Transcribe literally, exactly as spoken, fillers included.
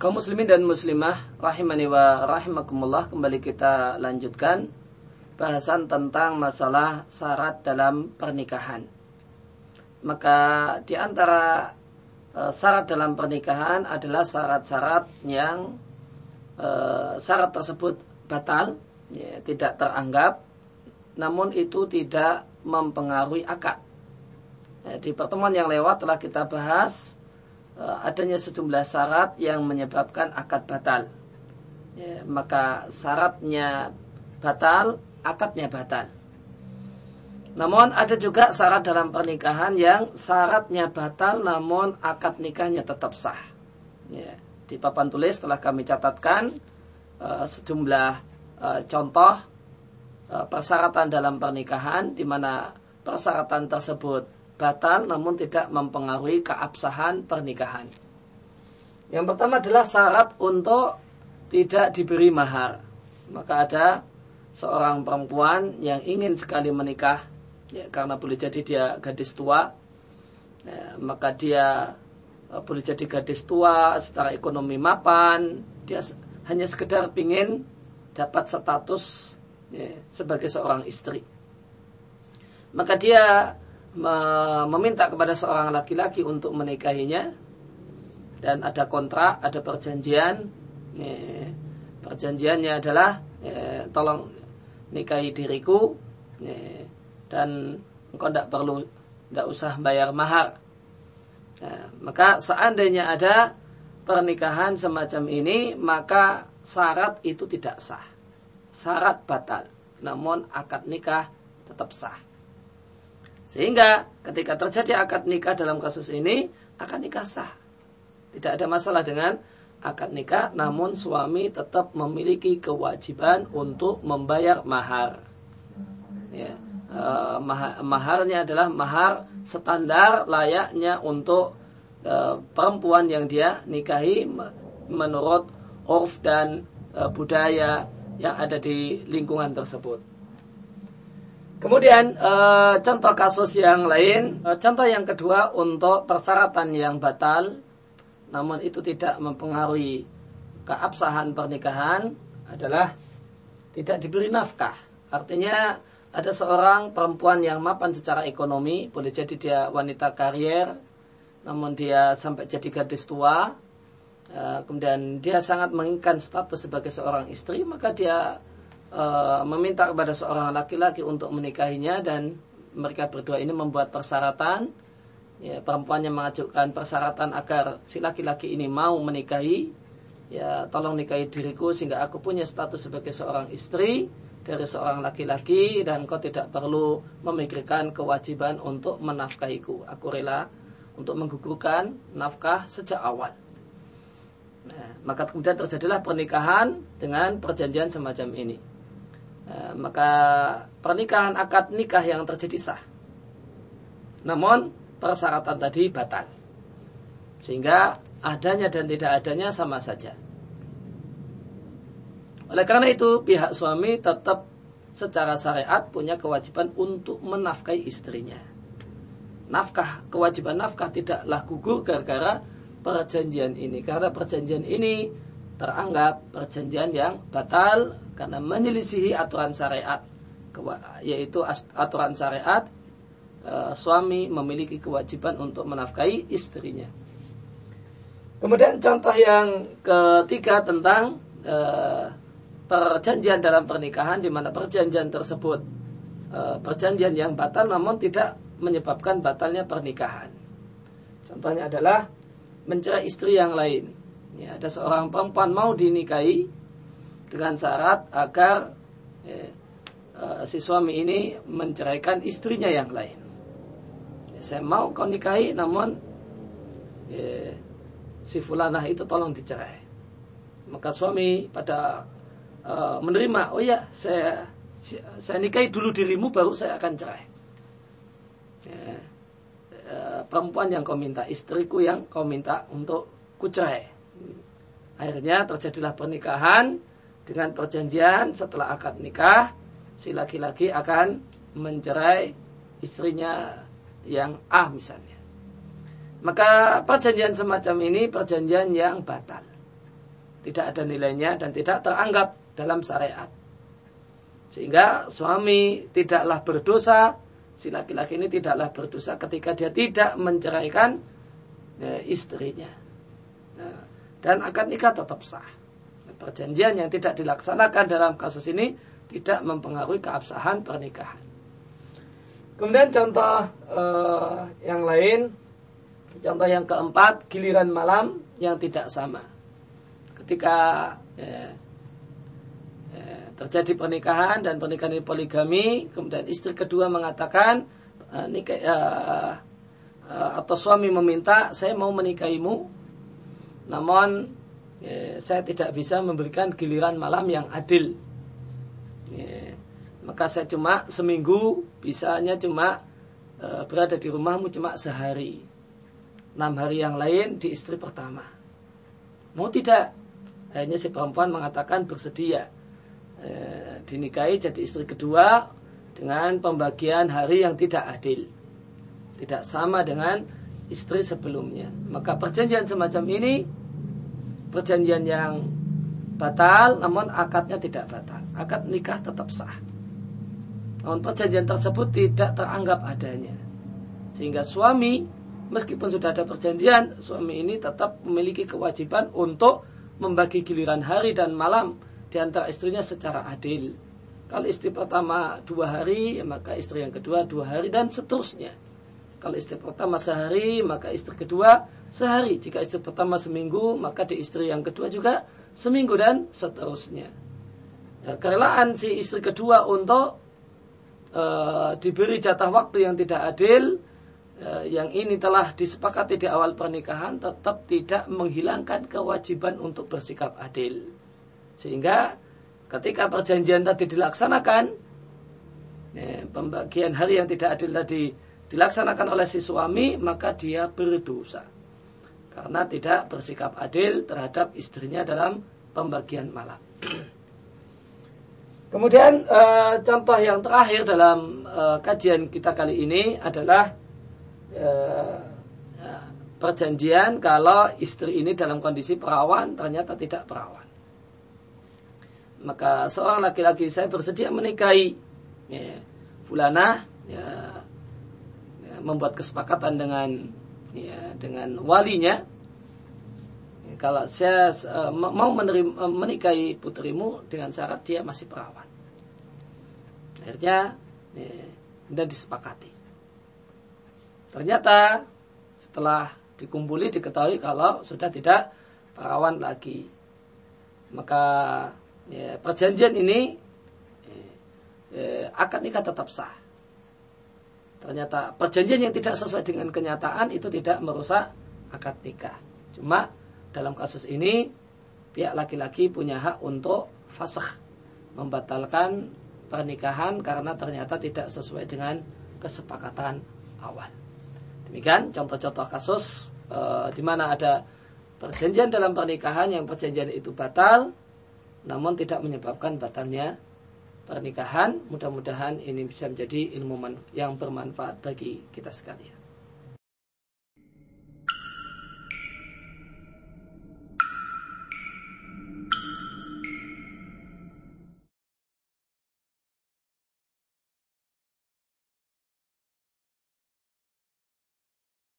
Kaum muslimin dan muslimah rahimani wa rahimakumullah, kembali kita lanjutkan bahasan tentang masalah syarat dalam pernikahan. Maka di antara e, syarat dalam pernikahan adalah syarat-syarat yang e, syarat tersebut batal, ya, tidak teranggap, namun itu tidak mempengaruhi akad. Ya, di pertemuan yang lewat telah kita bahas adanya sejumlah syarat yang menyebabkan akad batal. Ya, maka syaratnya batal, akadnya batal. Namun ada juga syarat dalam pernikahan yang syaratnya batal, namun akad nikahnya tetap sah. Ya, di papan tulis telah kami catatkan uh, sejumlah uh, contoh uh, persyaratan dalam pernikahan, di mana persyaratan tersebut batal namun tidak mempengaruhi keabsahan pernikahan. Yang pertama adalah syarat untuk tidak diberi mahar. Maka ada seorang perempuan yang ingin sekali menikah, ya, karena boleh jadi dia gadis tua, ya, maka dia uh, boleh jadi gadis tua secara ekonomi mapan. Dia hanya sekedar ingin dapat status, ya, sebagai seorang istri. Maka dia meminta kepada seorang laki-laki untuk menikahinya, dan ada kontrak, ada perjanjian. Nih, perjanjiannya adalah eh, tolong nikahi diriku, nih, dan engkau tidak perlu, tidak usah bayar mahar. Nah, maka seandainya ada pernikahan semacam ini, maka syarat itu tidak sah, syarat batal, namun akad nikah tetap sah. Sehingga ketika terjadi akad nikah dalam kasus ini, akad nikah sah. Tidak ada masalah dengan akad nikah, namun suami tetap memiliki kewajiban untuk membayar mahar. Ya, eh, mahar maharnya adalah mahar standar layaknya untuk eh, perempuan yang dia nikahi menurut urf dan eh, budaya yang ada di lingkungan tersebut. Kemudian e, contoh kasus yang lain, e, contoh yang kedua untuk persyaratan yang batal, namun itu tidak mempengaruhi keabsahan pernikahan, adalah tidak diberi nafkah. Artinya ada seorang perempuan yang mapan secara ekonomi, boleh jadi dia wanita karier, namun dia sampai jadi gadis tua, e, kemudian dia sangat menginginkan status sebagai seorang istri, maka dia meminta kepada seorang laki-laki untuk menikahinya, dan mereka berdua ini membuat persyaratan, ya, perempuannya mengajukan persyaratan agar si laki-laki ini mau menikahi, ya, tolong nikahi diriku sehingga aku punya status sebagai seorang istri dari seorang laki-laki, dan kau tidak perlu memikirkan kewajiban untuk menafkahiku, aku rela untuk menggugurkan nafkah sejak awal. Nah, maka kemudian terjadilah pernikahan dengan perjanjian semacam ini. Nah, maka pernikahan akad nikah yang terjadi sah, namun persyaratan tadi batal, sehingga adanya dan tidak adanya sama saja. Oleh karena itu pihak suami tetap secara syariat punya kewajiban untuk menafkahi istrinya. Nafkah, kewajiban nafkah tidaklah gugur gara-gara perjanjian ini, karena perjanjian ini teranggap perjanjian yang batal karena menyelisihi aturan syariat, yaitu aturan syariat e, suami memiliki kewajiban untuk menafkahi istrinya. Kemudian contoh yang ketiga tentang e, perjanjian dalam pernikahan, di mana perjanjian tersebut e, perjanjian yang batal namun tidak menyebabkan batalnya pernikahan. Contohnya adalah mencerai istri yang lain. Ya, ada seorang perempuan mau dinikahi dengan syarat agar ya, si suami ini menceraikan istrinya yang lain. Ya, saya mau kau nikahi, namun ya, si fulanah itu tolong dicerai. Maka suami pada uh, menerima, oh ya, saya saya nikahi dulu dirimu, baru saya akan cerai. Ya, uh, perempuan yang kau minta, istriku yang kau minta untuk kucerai. Akhirnya terjadilah pernikahan dengan perjanjian setelah akad nikah, si laki-laki akan mencerai istrinya yang A misalnya. Maka perjanjian semacam ini perjanjian yang batal. tidak ada nilainya dan tidak teranggap dalam syariat. Sehingga suami tidaklah berdosa, si laki-laki ini tidaklah berdosa ketika dia tidak menceraikan e, istrinya. Nah, dan akad nikah tetap sah. Perjanjian yang tidak dilaksanakan dalam kasus ini tidak mempengaruhi keabsahan pernikahan. Kemudian contoh e, yang lain, contoh yang keempat, giliran malam yang tidak sama. Ketika eh, eh, terjadi pernikahan dan pernikahan ini poligami, kemudian istri kedua mengatakan eh, nikah, eh, eh, atau suami meminta, saya mau menikahimu, namun eh, saya tidak bisa memberikan giliran malam yang adil. Eh, maka saya cuma seminggu, bisanya cuma eh, berada di rumahmu cuma sehari. Enam hari yang lain di istri pertama. Mau tidak? Akhirnya si perempuan mengatakan bersedia e, dinikahi jadi istri kedua dengan pembagian hari yang tidak adil, tidak sama dengan istri sebelumnya. Maka perjanjian semacam ini perjanjian yang batal, namun akadnya tidak batal. Akad nikah tetap sah, namun perjanjian tersebut tidak teranggap adanya. Sehingga suami, meskipun sudah ada perjanjian, suami ini tetap memiliki kewajiban untuk membagi giliran hari dan malam di antara istrinya secara adil. Kalau istri pertama dua hari, maka istri yang kedua dua hari dan seterusnya. Kalau istri pertama sehari, maka istri kedua sehari. Jika istri pertama seminggu, maka di istri yang kedua juga seminggu dan seterusnya. Ya, kerelaan si istri kedua untuk e, diberi jatah waktu yang tidak adil, yang ini telah disepakati di awal pernikahan, tetap tidak menghilangkan kewajiban untuk bersikap adil. Sehingga ketika perjanjian tadi dilaksanakan, pembagian hari yang tidak adil tadi dilaksanakan oleh si suami, maka dia berdosa karena tidak bersikap adil terhadap istrinya dalam pembagian malam. Kemudian contoh yang terakhir dalam kajian kita kali ini adalah perjanjian kalau istri ini dalam kondisi perawan, ternyata tidak perawan. Maka seorang laki-laki, saya bersedia menikahi ya, fulanah, ya, ya, membuat kesepakatan dengan ya, dengan walinya, ya, kalau saya uh, mau menerima, menikahi putrimu dengan syarat dia masih perawan. Akhirnya ya, dan disepakati. Ternyata setelah dikumpuli diketahui kalau sudah tidak perawan lagi. Maka ya, perjanjian ini ya, akad nikah tetap sah. Ternyata perjanjian yang tidak sesuai dengan kenyataan itu tidak merusak akad nikah. Cuma dalam kasus ini pihak laki-laki punya hak untuk fasakh, membatalkan pernikahan karena ternyata tidak sesuai dengan kesepakatan awal. Demikian contoh-contoh kasus e, di mana ada perjanjian dalam pernikahan yang perjanjian itu batal, namun tidak menyebabkan batalnya pernikahan. Mudah-mudahan ini bisa menjadi ilmu yang bermanfaat bagi kita sekalian.